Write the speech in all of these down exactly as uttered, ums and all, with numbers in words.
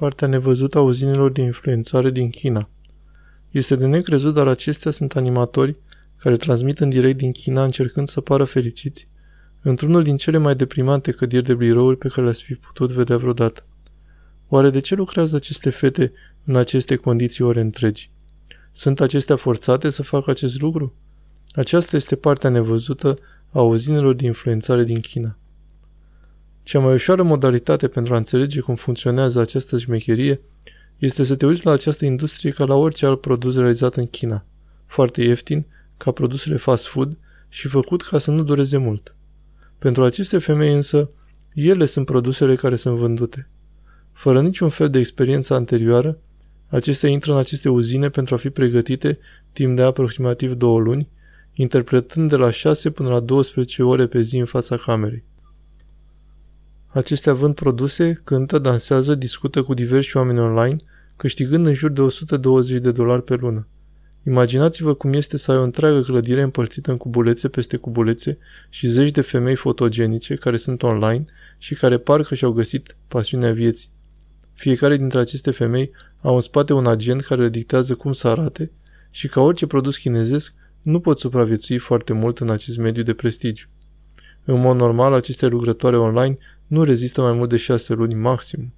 partea nevăzută a uzinelor de influențare din China. Este de necrezut, dar acestea sunt animatori care transmit în direct din China încercând să pară fericiți, într-unul din cele mai deprimante cădiri de birouri pe care le-ați fi putut vedea vreodată. Oare de ce lucrează aceste fete în aceste condiții ore întregi? Sunt acestea forțate să facă acest lucru? Aceasta este partea nevăzută a uzinelor de influențare din China. Cea mai ușoară modalitate pentru a înțelege cum funcționează această șmecherie este să te uiți la această industrie ca la orice alt produs realizat în China, foarte ieftin, ca produsele fast food și făcut ca să nu dureze mult. Pentru aceste femei însă, ele sunt produsele care sunt vândute. Fără niciun fel de experiență anterioară, acestea intră în aceste uzine pentru a fi pregătite timp de aproximativ două luni, interpretând de la șase până la douăsprezece ore pe zi în fața camerei. Acestea vând produse, cântă, dansează, discută cu diversi oameni online, câștigând în jur de o sută douăzeci de dolari pe lună. Imaginați-vă cum este să ai o întreagă clădire împărțită în cubulețe peste cubulețe și zeci de femei fotogenice care sunt online și care par că și-au găsit pasiunea vieții. Fiecare dintre aceste femei au în spate un agent care le dictează cum să arate și, ca orice produs chinezesc, nu pot supraviețui foarte mult în acest mediu de prestigiu. În mod normal, aceste lucrătoare online nu rezistă mai mult de șase luni maxim.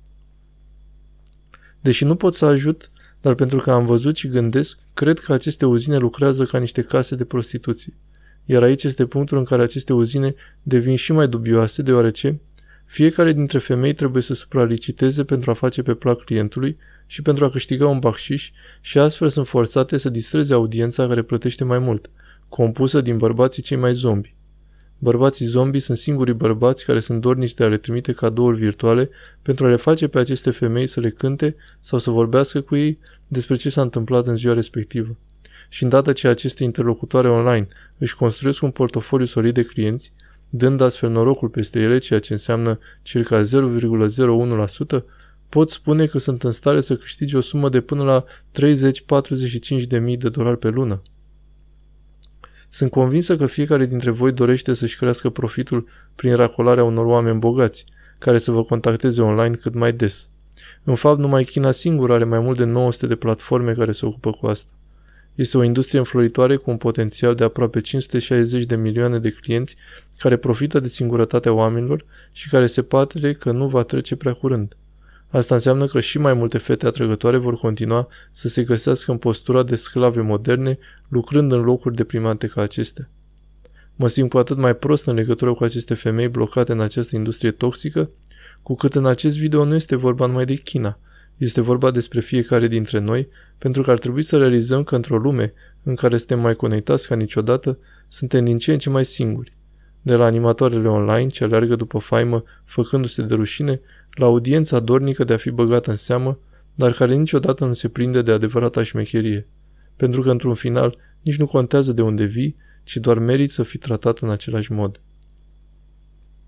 Deși nu pot să ajut, dar pentru că am văzut și gândesc, cred că aceste uzine lucrează ca niște case de prostituție. Iar aici este punctul în care aceste uzine devin și mai dubioase, deoarece fiecare dintre femei trebuie să supraliciteze pentru a face pe plac clientului și pentru a câștiga un bacșiș și astfel sunt forțate să distreze audiența care plătește mai mult, compusă din bărbații cei mai zombi. Bărbații zombi sunt singurii bărbați care sunt dornici de a le trimite cadouri virtuale pentru a le face pe aceste femei să le cânte sau să vorbească cu ei despre ce s-a întâmplat în ziua respectivă. Și îndată ce aceste interlocutoare online își construiesc un portofoliu solid de clienți, dând astfel norocul peste ele, ceea ce înseamnă circa zero virgulă zero unu la sută, pot spune că sunt în stare să câștige o sumă de până la treizeci până la patruzeci și cinci de mii de dolari pe lună. Sunt convinsă că fiecare dintre voi dorește să-și crească profitul prin racolarea unor oameni bogați, care să vă contacteze online cât mai des. În fapt, numai China singură are mai mult de nouă sute de platforme care se ocupă cu asta. Este o industrie înfloritoare cu un potențial de aproape cinci sute șaizeci de milioane de clienți care profită de singurătatea oamenilor și care se pare că nu va trece prea curând. Asta înseamnă că și mai multe fete atrăgătoare vor continua să se găsească în postura de sclave moderne, lucrând în locuri deprimante ca acestea. Mă simt cu atât mai prost în legătură cu aceste femei blocate în această industrie toxică, cu cât în acest video nu este vorba numai de China, este vorba despre fiecare dintre noi, pentru că ar trebui să realizăm că într-o lume în care suntem mai conectați ca niciodată, suntem din ce în ce mai singuri. De la animatoarele online ce aleargă după faimă făcându-se de rușine, la audiența dornică de a fi băgată în seamă, dar care niciodată nu se prinde de adevărata șmecherie. Pentru că, într-un final, nici nu contează de unde vii, ci doar meriți să fii tratat în același mod.